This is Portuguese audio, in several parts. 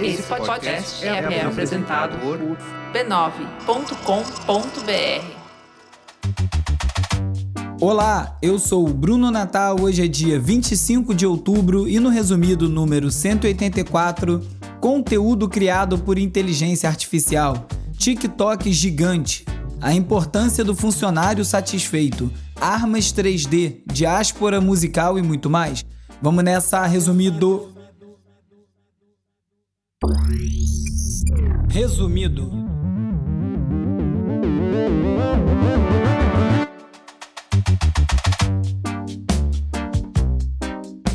Esse podcast é apresentado por B9.com.br. Olá, eu sou o Bruno Natal. Hoje é dia 25 de outubro e no resumido número 184, conteúdo criado por inteligência artificial, TikTok gigante, a importância do funcionário satisfeito, armas 3D, diáspora musical e muito mais. Vamos nessa, resumido. Resumido.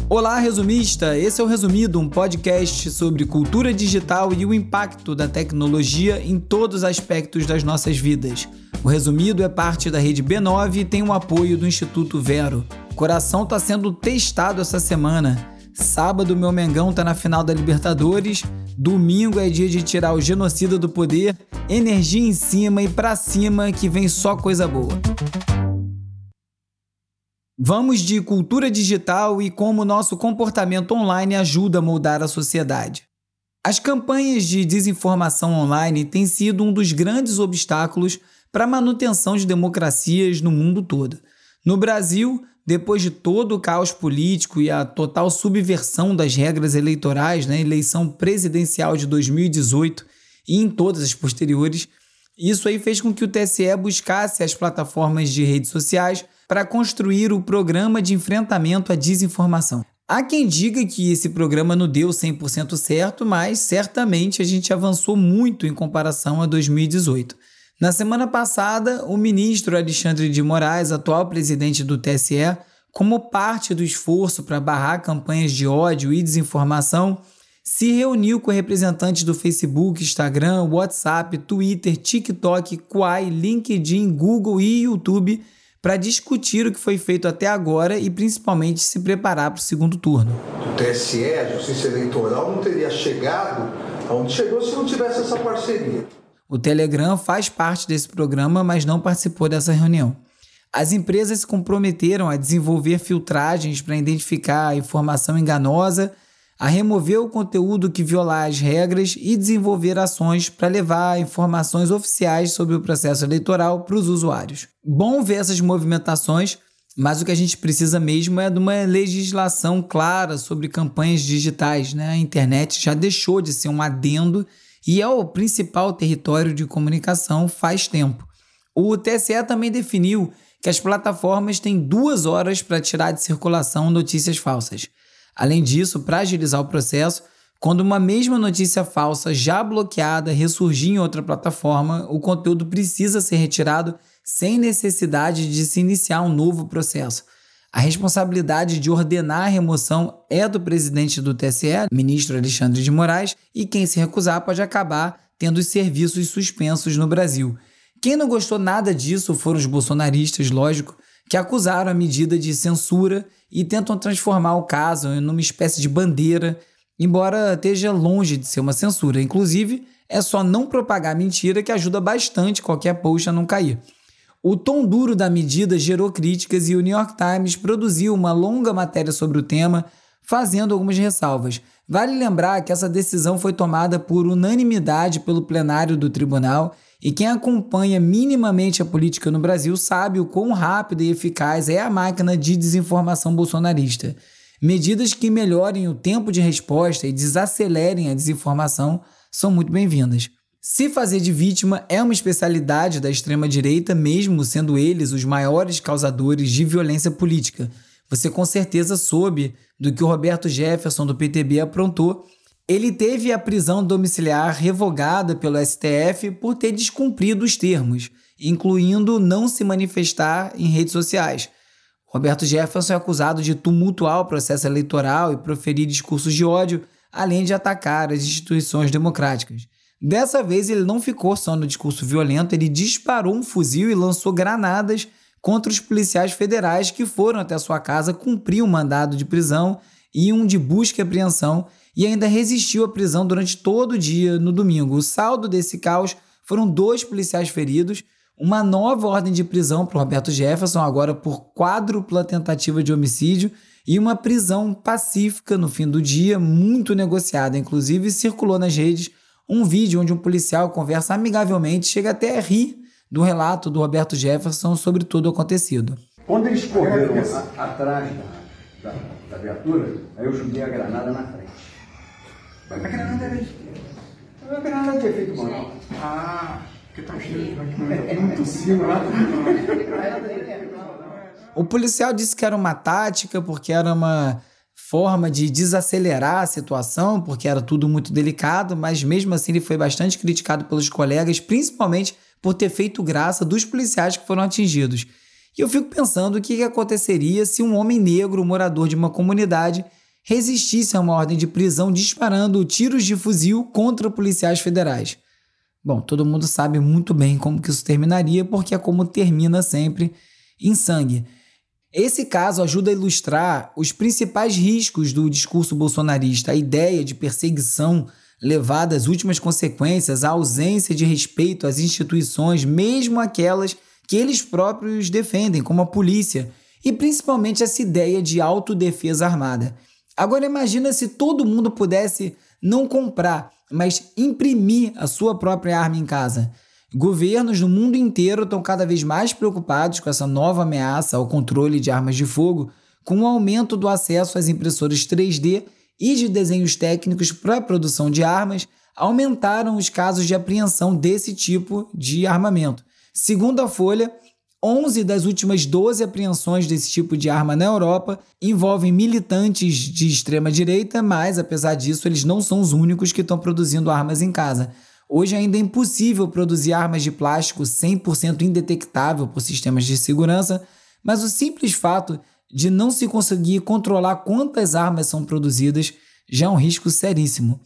Olá, resumista! Esse é o Resumido, um podcast sobre cultura digital e o impacto da tecnologia em todos os aspectos das nossas vidas. O Resumido é parte da rede B9 e tem o apoio do Instituto Vero. O coração está sendo testado essa semana. Sábado, meu Mengão está na final da Libertadores. Domingo é dia de tirar o genocida do poder. Energia em cima e pra cima que vem só coisa boa. Vamos de cultura digital e como nosso comportamento online ajuda a moldar a sociedade. As campanhas de desinformação online têm sido um dos grandes obstáculos para a manutenção de democracias no mundo todo. No Brasil, depois de todo o caos político e a total subversão das regras eleitorais na eleição presidencial de 2018 e em todas as posteriores, isso aí fez com que o TSE buscasse as plataformas de redes sociais para construir o programa de enfrentamento à desinformação. Há quem diga que esse programa não deu 100% certo, mas certamente a gente avançou muito em comparação a 2018. Na semana passada, o ministro Alexandre de Moraes, atual presidente do TSE, como parte do esforço para barrar campanhas de ódio e desinformação, se reuniu com representantes do Facebook, Instagram, WhatsApp, Twitter, TikTok, Kwai, LinkedIn, Google e YouTube para discutir o que foi feito até agora e principalmente se preparar para o segundo turno. O TSE, a Justiça Eleitoral, não teria chegado aonde chegou se não tivesse essa parceria. O Telegram faz parte desse programa, mas não participou dessa reunião. As empresas se comprometeram a desenvolver filtragens para identificar a informação enganosa, a remover o conteúdo que violar as regras e desenvolver ações para levar informações oficiais sobre o processo eleitoral para os usuários. Bom ver essas movimentações, mas o que a gente precisa mesmo é de uma legislação clara sobre campanhas digitais, né? A internet já deixou de ser um adendo e é o principal território de comunicação faz tempo. O TSE também definiu que as plataformas têm 2 horas para tirar de circulação notícias falsas. Além disso, para agilizar o processo, quando uma mesma notícia falsa já bloqueada ressurgir em outra plataforma, o conteúdo precisa ser retirado sem necessidade de se iniciar um novo processo. A responsabilidade de ordenar a remoção é do presidente do TSE, ministro Alexandre de Moraes, e quem se recusar pode acabar tendo os serviços suspensos no Brasil. Quem não gostou nada disso foram os bolsonaristas, lógico, que acusaram a medida de censura e tentam transformar o caso em uma espécie de bandeira, embora esteja longe de ser uma censura. Inclusive, é só não propagar mentira que ajuda bastante qualquer post a não cair. O tom duro da medida gerou críticas e o New York Times produziu uma longa matéria sobre o tema, fazendo algumas ressalvas. Vale lembrar que essa decisão foi tomada por unanimidade pelo plenário do tribunal e quem acompanha minimamente a política no Brasil sabe o quão rápida e eficaz é a máquina de desinformação bolsonarista. Medidas que melhorem o tempo de resposta e desacelerem a desinformação são muito bem-vindas. Se fazer de vítima é uma especialidade da extrema-direita, mesmo sendo eles os maiores causadores de violência política. Você com certeza soube do que o Roberto Jefferson, do PTB, aprontou. Ele teve a prisão domiciliar revogada pelo STF por ter descumprido os termos, incluindo não se manifestar em redes sociais. Roberto Jefferson é acusado de tumultuar o processo eleitoral e proferir discursos de ódio, além de atacar as instituições democráticas. Dessa vez, ele não ficou só no discurso violento, ele disparou um fuzil e lançou granadas contra os policiais federais que foram até sua casa cumprir um mandado de prisão e um de busca e apreensão e ainda resistiu à prisão durante todo o dia no domingo. O saldo desse caos foram 2 policiais feridos, uma nova ordem de prisão para o Roberto Jefferson, agora por quádrupla tentativa de homicídio, e uma prisão pacífica no fim do dia, muito negociada. Inclusive, circulou nas redes um vídeo onde um policial conversa amigavelmente, chega até a rir do relato do Roberto Jefferson sobre tudo o acontecido. Quando eles correram atrás da viatura, aí eu joguei a granada na frente. Mas a granada era de esquerda. A granada tinha feito mal. Ah, porque tá cheio. Muito cima lá. O policial disse que era uma tática, porque era uma forma de desacelerar a situação, porque era tudo muito delicado, mas mesmo assim ele foi bastante criticado pelos colegas, principalmente por ter feito graça dos policiais que foram atingidos. E eu fico pensando o que aconteceria se um homem negro, morador de uma comunidade, resistisse a uma ordem de prisão disparando tiros de fuzil contra policiais federais. Bom, todo mundo sabe muito bem como que isso terminaria, porque é como termina sempre, em sangue. Esse caso ajuda a ilustrar os principais riscos do discurso bolsonarista, a ideia de perseguição levada às últimas consequências, a ausência de respeito às instituições, mesmo aquelas que eles próprios defendem, como a polícia, e principalmente essa ideia de autodefesa armada. Agora imagina se todo mundo pudesse não comprar, mas imprimir a sua própria arma em casa. Governos no mundo inteiro estão cada vez mais preocupados com essa nova ameaça ao controle de armas de fogo, com o aumento do acesso às impressoras 3D e de desenhos técnicos para a produção de armas, aumentaram os casos de apreensão desse tipo de armamento. Segundo a Folha, 11 das últimas 12 apreensões desse tipo de arma na Europa envolvem militantes de extrema-direita, mas, apesar disso, eles não são os únicos que estão produzindo armas em casa. Hoje ainda é impossível produzir armas de plástico 100% indetectável por sistemas de segurança, mas o simples fato de não se conseguir controlar quantas armas são produzidas já é um risco seríssimo.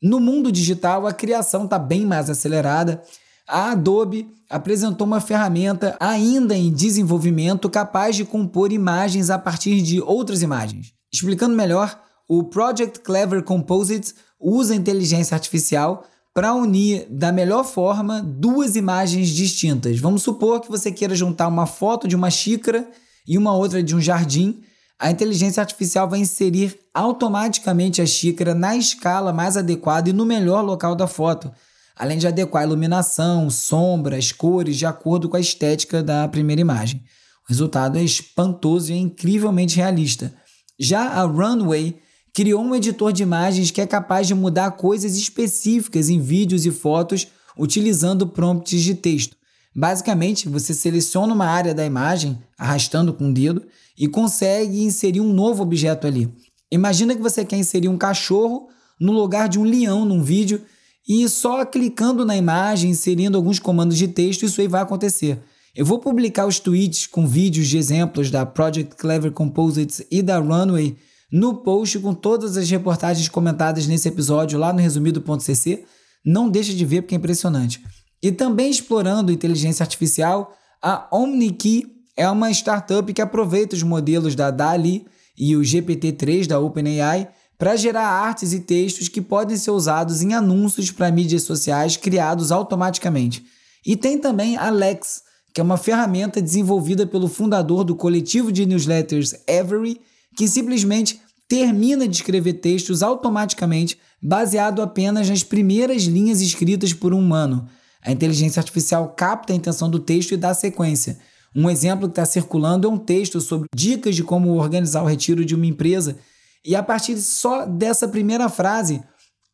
No mundo digital, a criação está bem mais acelerada. A Adobe apresentou uma ferramenta ainda em desenvolvimento capaz de compor imagens a partir de outras imagens. Explicando melhor, o Project Clever Composites usa inteligência artificial para unir da melhor forma duas imagens distintas. Vamos supor que você queira juntar uma foto de uma xícara e uma outra de um jardim. A inteligência artificial vai inserir automaticamente a xícara na escala mais adequada e no melhor local da foto, além de adequar a iluminação, sombras, cores de acordo com a estética da primeira imagem. O resultado é espantoso e é incrivelmente realista. Já a Runway criou um editor de imagens que é capaz de mudar coisas específicas em vídeos e fotos utilizando prompts de texto. Basicamente, você seleciona uma área da imagem, arrastando com o dedo, e consegue inserir um novo objeto ali. Imagina que você quer inserir um cachorro no lugar de um leão num vídeo, e só clicando na imagem, inserindo alguns comandos de texto, isso aí vai acontecer. Eu vou publicar os tweets com vídeos de exemplos da Project Clever Composites e da Runway no post com todas as reportagens comentadas nesse episódio lá no resumido.cc. Não deixa de ver porque é impressionante. E também explorando inteligência artificial, a OmniKi é uma startup que aproveita os modelos da DALL-E e o GPT-3 da OpenAI para gerar artes e textos que podem ser usados em anúncios para mídias sociais criados automaticamente. E tem também a Lex, que é uma ferramenta desenvolvida pelo fundador do coletivo de newsletters Every, que simplesmente termina de escrever textos automaticamente baseado apenas nas primeiras linhas escritas por um humano. A inteligência artificial capta a intenção do texto e dá sequência. Um exemplo que está circulando é um texto sobre dicas de como organizar o retiro de uma empresa. E a partir só dessa primeira frase,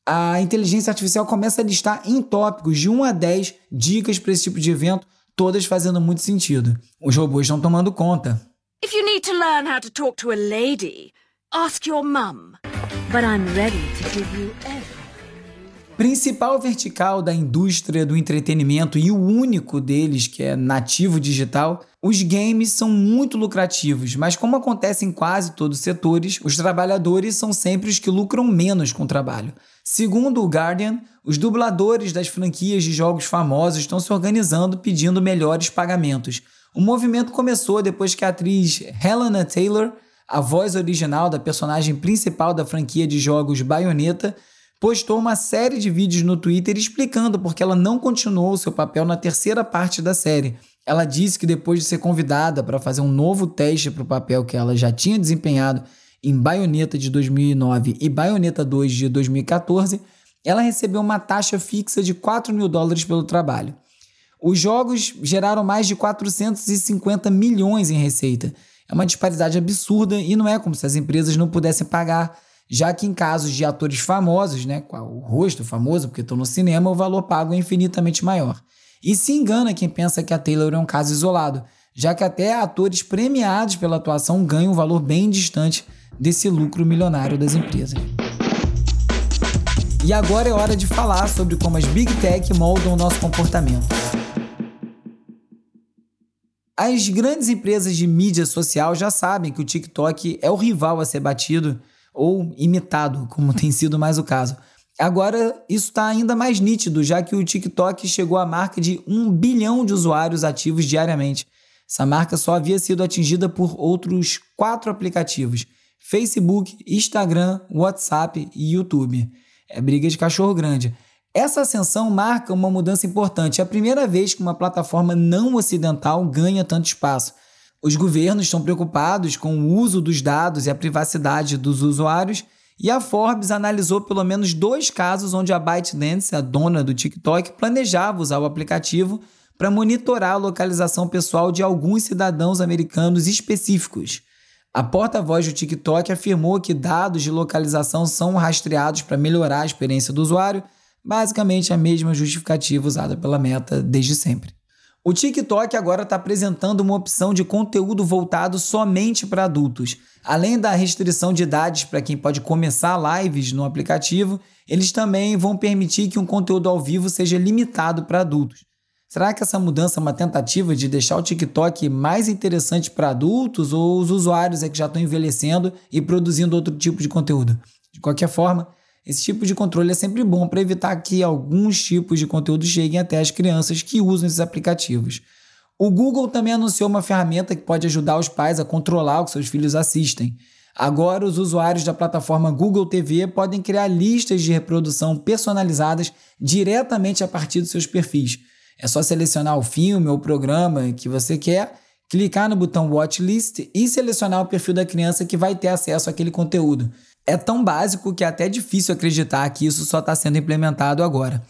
a inteligência artificial começa a listar em tópicos de 1 a 10 dicas para esse tipo de evento, todas fazendo muito sentido. Os robôs estão tomando conta. If you need to learn how to talk to a lady, ask your mum. But I'm ready to give you everything. Principal vertical da indústria do entretenimento e o único deles que é nativo digital, os games são muito lucrativos, mas como acontece em quase todos os setores, os trabalhadores são sempre os que lucram menos com o trabalho. Segundo o Guardian, os dubladores das franquias de jogos famosos estão se organizando pedindo melhores pagamentos. O movimento começou depois que a atriz Helena Taylor, a voz original da personagem principal da franquia de jogos Bayonetta, postou uma série de vídeos no Twitter explicando porque ela não continuou seu papel na terceira parte da série. Ela disse que depois de ser convidada para fazer um novo teste para o papel que ela já tinha desempenhado em Bayonetta de 2009 e Bayonetta 2 de 2014, ela recebeu uma taxa fixa de $4.000 pelo trabalho. Os jogos geraram mais de 450 milhões em receita. É uma disparidade absurda e não é como se as empresas não pudessem pagar, já que em casos de atores famosos, né, com o rosto famoso, porque estão no cinema, o valor pago é infinitamente maior. E se engana quem pensa que a Taylor é um caso isolado, já que até atores premiados pela atuação ganham um valor bem distante desse lucro milionário das empresas. E agora é hora de falar sobre como as Big Tech moldam o nosso comportamento. As grandes empresas de mídia social já sabem que o TikTok é o rival a ser batido ou imitado, como tem sido mais o caso. Agora, isso está ainda mais nítido, já que o TikTok chegou à marca de 1 bilhão de usuários ativos diariamente. Essa marca só havia sido atingida por outros 4 aplicativos: Facebook, Instagram, WhatsApp e YouTube. É briga de cachorro grande. Essa ascensão marca uma mudança importante. É a primeira vez que uma plataforma não ocidental ganha tanto espaço. Os governos estão preocupados com o uso dos dados e a privacidade dos usuários, e a Forbes analisou pelo menos 2 casos onde a ByteDance, a dona do TikTok, planejava usar o aplicativo para monitorar a localização pessoal de alguns cidadãos americanos específicos. A porta-voz do TikTok afirmou que dados de localização são rastreados para melhorar a experiência do usuário, basicamente a mesma justificativa usada pela Meta desde sempre. O TikTok agora está apresentando uma opção de conteúdo voltado somente para adultos. Além da restrição de idades para quem pode começar lives no aplicativo, eles também vão permitir que um conteúdo ao vivo seja limitado para adultos. Será que essa mudança é uma tentativa de deixar o TikTok mais interessante para adultos, ou os usuários é que já estão envelhecendo e produzindo outro tipo de conteúdo? De qualquer forma, esse tipo de controle é sempre bom para evitar que alguns tipos de conteúdo cheguem até as crianças que usam esses aplicativos. O Google também anunciou uma ferramenta que pode ajudar os pais a controlar o que seus filhos assistem. Agora, os usuários da plataforma Google TV podem criar listas de reprodução personalizadas diretamente a partir dos seus perfis. É só selecionar o filme ou programa que você quer, clicar no botão Watch List e selecionar o perfil da criança que vai ter acesso àquele conteúdo. É tão básico que é até difícil acreditar que isso só está sendo implementado agora.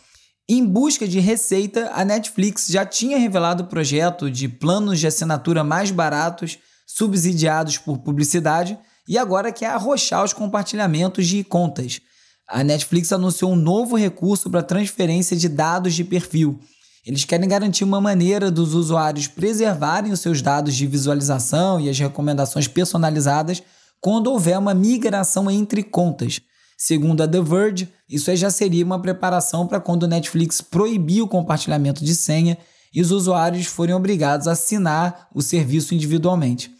Em busca de receita, a Netflix já tinha revelado o projeto de planos de assinatura mais baratos, subsidiados por publicidade, e agora quer arrochar os compartilhamentos de contas. A Netflix anunciou um novo recurso para transferência de dados de perfil. Eles querem garantir uma maneira dos usuários preservarem os seus dados de visualização e as recomendações personalizadas quando houver uma migração entre contas. Segundo a The Verge, isso aí já seria uma preparação para quando o Netflix proibir o compartilhamento de senha e os usuários forem obrigados a assinar o serviço individualmente.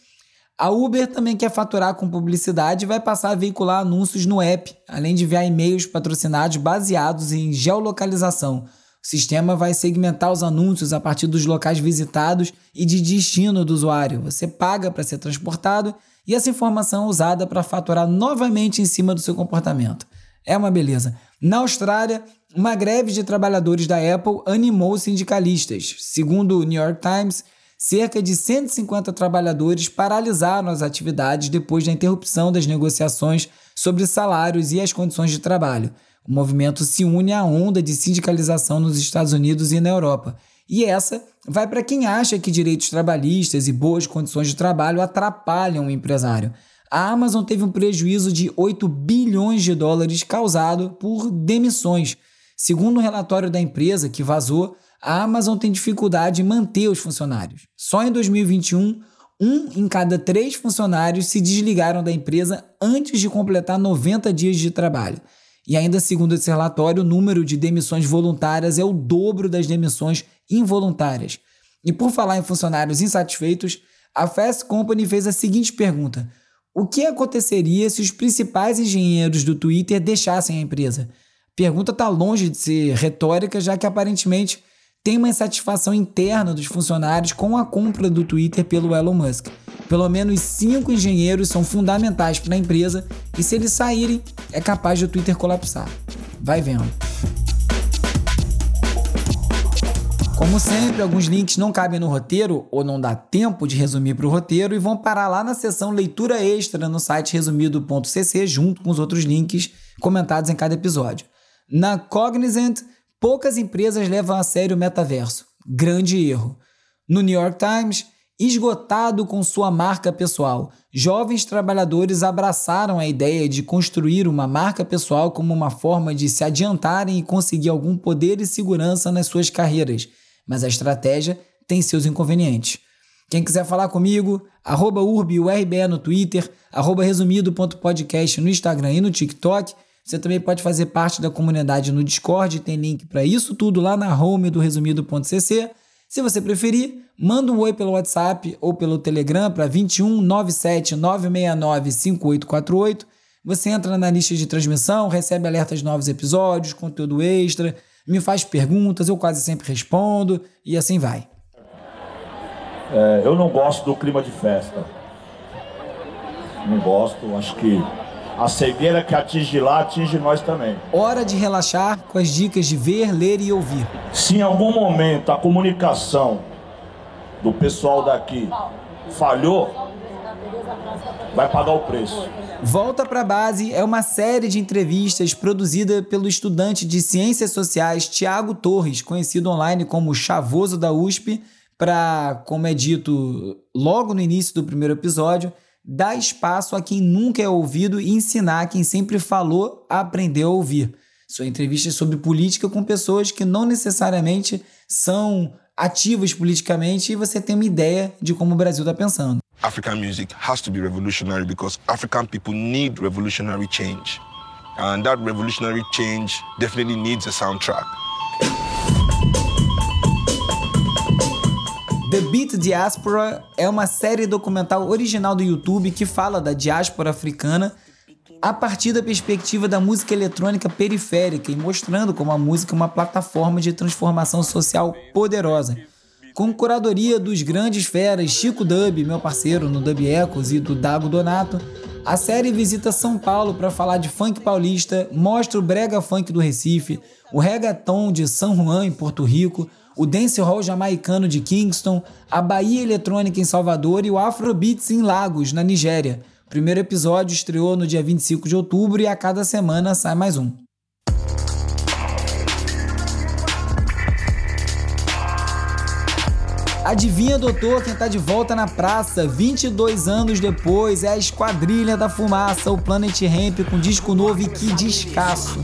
A Uber também quer faturar com publicidade e vai passar a veicular anúncios no app, além de enviar e-mails patrocinados baseados em geolocalização. O sistema vai segmentar os anúncios a partir dos locais visitados e de destino do usuário. Você paga para ser transportado e essa informação é usada para faturar novamente em cima do seu comportamento. É uma beleza. Na Austrália, uma greve de trabalhadores da Apple animou os sindicalistas. Segundo o New York Times, cerca de 150 trabalhadores paralisaram as atividades depois da interrupção das negociações sobre salários e as condições de trabalho. O movimento se une à onda de sindicalização nos Estados Unidos e na Europa. E essa vai para quem acha que direitos trabalhistas e boas condições de trabalho atrapalham o empresário. A Amazon teve um prejuízo de $8 bilhões causado por demissões. Segundo um relatório da empresa que vazou, a Amazon tem dificuldade em manter os funcionários. Só em 2021, 1 em cada 3 funcionários se desligaram da empresa antes de completar 90 dias de trabalho. E ainda segundo esse relatório, o número de demissões voluntárias é o dobro das demissões involuntárias. E por falar em funcionários insatisfeitos, a Fast Company fez a seguinte pergunta: o que aconteceria se os principais engenheiros do Twitter deixassem a empresa? A pergunta está longe de ser retórica, já que aparentemente tem uma insatisfação interna dos funcionários com a compra do Twitter pelo Elon Musk. Pelo menos 5 engenheiros são fundamentais para a empresa e se eles saírem, é capaz de o Twitter colapsar. Vai vendo. Como sempre, alguns links não cabem no roteiro ou não dá tempo de resumir para o roteiro e vão parar lá na seção leitura extra no site resumido.cc junto com os outros links comentados em cada episódio. Na Cognizant, poucas empresas levam a sério o metaverso. Grande erro. No New York Times, esgotado com sua marca pessoal, jovens trabalhadores abraçaram a ideia de construir uma marca pessoal como uma forma de se adiantarem e conseguir algum poder e segurança nas suas carreiras, mas a estratégia tem seus inconvenientes. Quem quiser falar comigo, @urbiurbe no Twitter, @resumido.podcast no Instagram e no TikTok. Você também pode fazer parte da comunidade no Discord, tem link para isso tudo lá na home do resumido.cc. Se você preferir, manda um oi pelo WhatsApp ou pelo Telegram para 21 97 969 5848. Você entra na lista de transmissão, recebe alertas de novos episódios, conteúdo extra, me faz perguntas, eu quase sempre respondo e assim vai. Eu não gosto do clima de festa. Não gosto, acho que a cegueira que atinge lá, atinge nós também. Hora de relaxar com as dicas de ver, ler e ouvir. Se em algum momento a comunicação do pessoal daqui falhou, vai pagar o preço. Volta para a Base é uma série de entrevistas produzida pelo estudante de Ciências Sociais Tiago Torres, conhecido online como Chavoso da USP, para, como é dito logo no início do primeiro episódio, dar espaço a quem nunca é ouvido e ensinar quem sempre falou a aprender a ouvir. São entrevistas sobre política com pessoas que não necessariamente são ativas politicamente e você tem uma ideia de como o Brasil está pensando. African music has to be revolutionary because African people need revolutionary change. And that revolutionary change definitely needs a soundtrack. The Beat Diaspora é uma série documental original do YouTube que fala da diáspora africana a partir da perspectiva da música eletrônica periférica e mostrando como a música é uma plataforma de transformação social poderosa. Com curadoria dos grandes feras Chico Dub, meu parceiro no Dub Ecos, e do Dago Donato, a série visita São Paulo para falar de funk paulista, mostra o brega funk do Recife, o reggaeton de São Juan em Porto Rico, o dancehall jamaicano de Kingston, a Bahia eletrônica em Salvador e o Afrobeats em Lagos, na Nigéria. O primeiro episódio estreou no dia 25 de outubro e a cada semana sai mais um. Adivinha, doutor, quem tá de volta na praça 22 anos depois é a Esquadrilha da Fumaça, o Planet Ramp com disco novo e que descasso.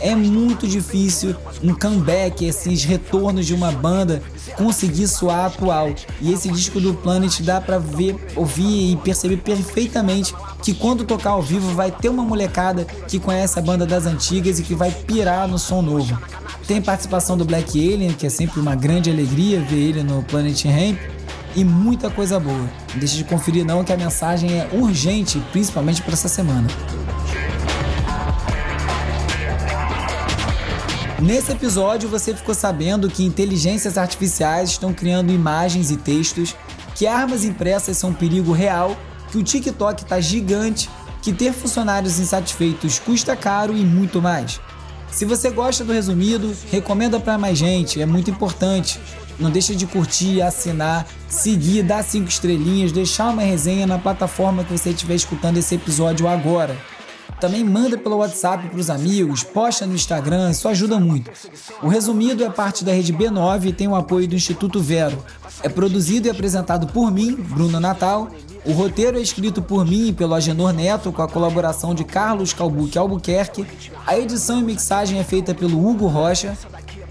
É muito difícil um comeback, esses retornos de uma banda conseguir soar atual. E esse disco do Planet dá pra ver, ouvir e perceber perfeitamente que quando tocar ao vivo vai ter uma molecada que conhece a banda das antigas e que vai pirar no som novo. Tem participação do Black Alien, que é sempre uma grande alegria ver ele no Planet Ramp, e muita coisa boa. Não deixa de conferir não, que a mensagem é urgente, principalmente para essa semana. Nesse episódio você ficou sabendo que inteligências artificiais estão criando imagens e textos, que armas impressas são um perigo real, que o TikTok está gigante, que ter funcionários insatisfeitos custa caro e muito mais. Se você gosta do Resumido, recomenda para mais gente, é muito importante. Não deixa de curtir, assinar, seguir, dar 5 estrelinhas, deixar uma resenha na plataforma que você estiver escutando esse episódio agora. Também manda pelo WhatsApp para os amigos, posta no Instagram, isso ajuda muito. O Resumido é parte da rede B9 e tem o apoio do Instituto Vero. É produzido e apresentado por mim, Bruno Natal. O roteiro é escrito por mim e pelo Agenor Neto, com a colaboração de Carlos Calbuque Albuquerque. A edição e mixagem é feita pelo Hugo Rocha.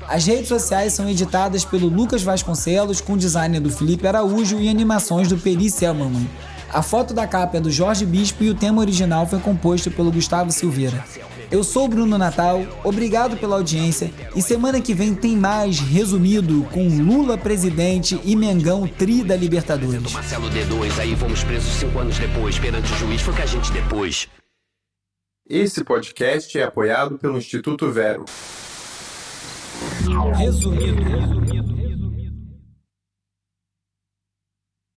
As redes sociais são editadas pelo Lucas Vasconcelos, com design do Felipe Araújo e animações do Peri Selmann. A foto da capa é do Jorge Bispo e o tema original foi composto pelo Gustavo Silveira. Eu sou o Bruno Natal, obrigado pela audiência e semana que vem tem mais Resumido com Lula presidente e Mengão tri da Libertadores. Marcelo D2, aí vamos presos 5 anos depois, perante o juiz foi que a gente depois. Esse podcast é apoiado pelo Instituto Vero. Resumido.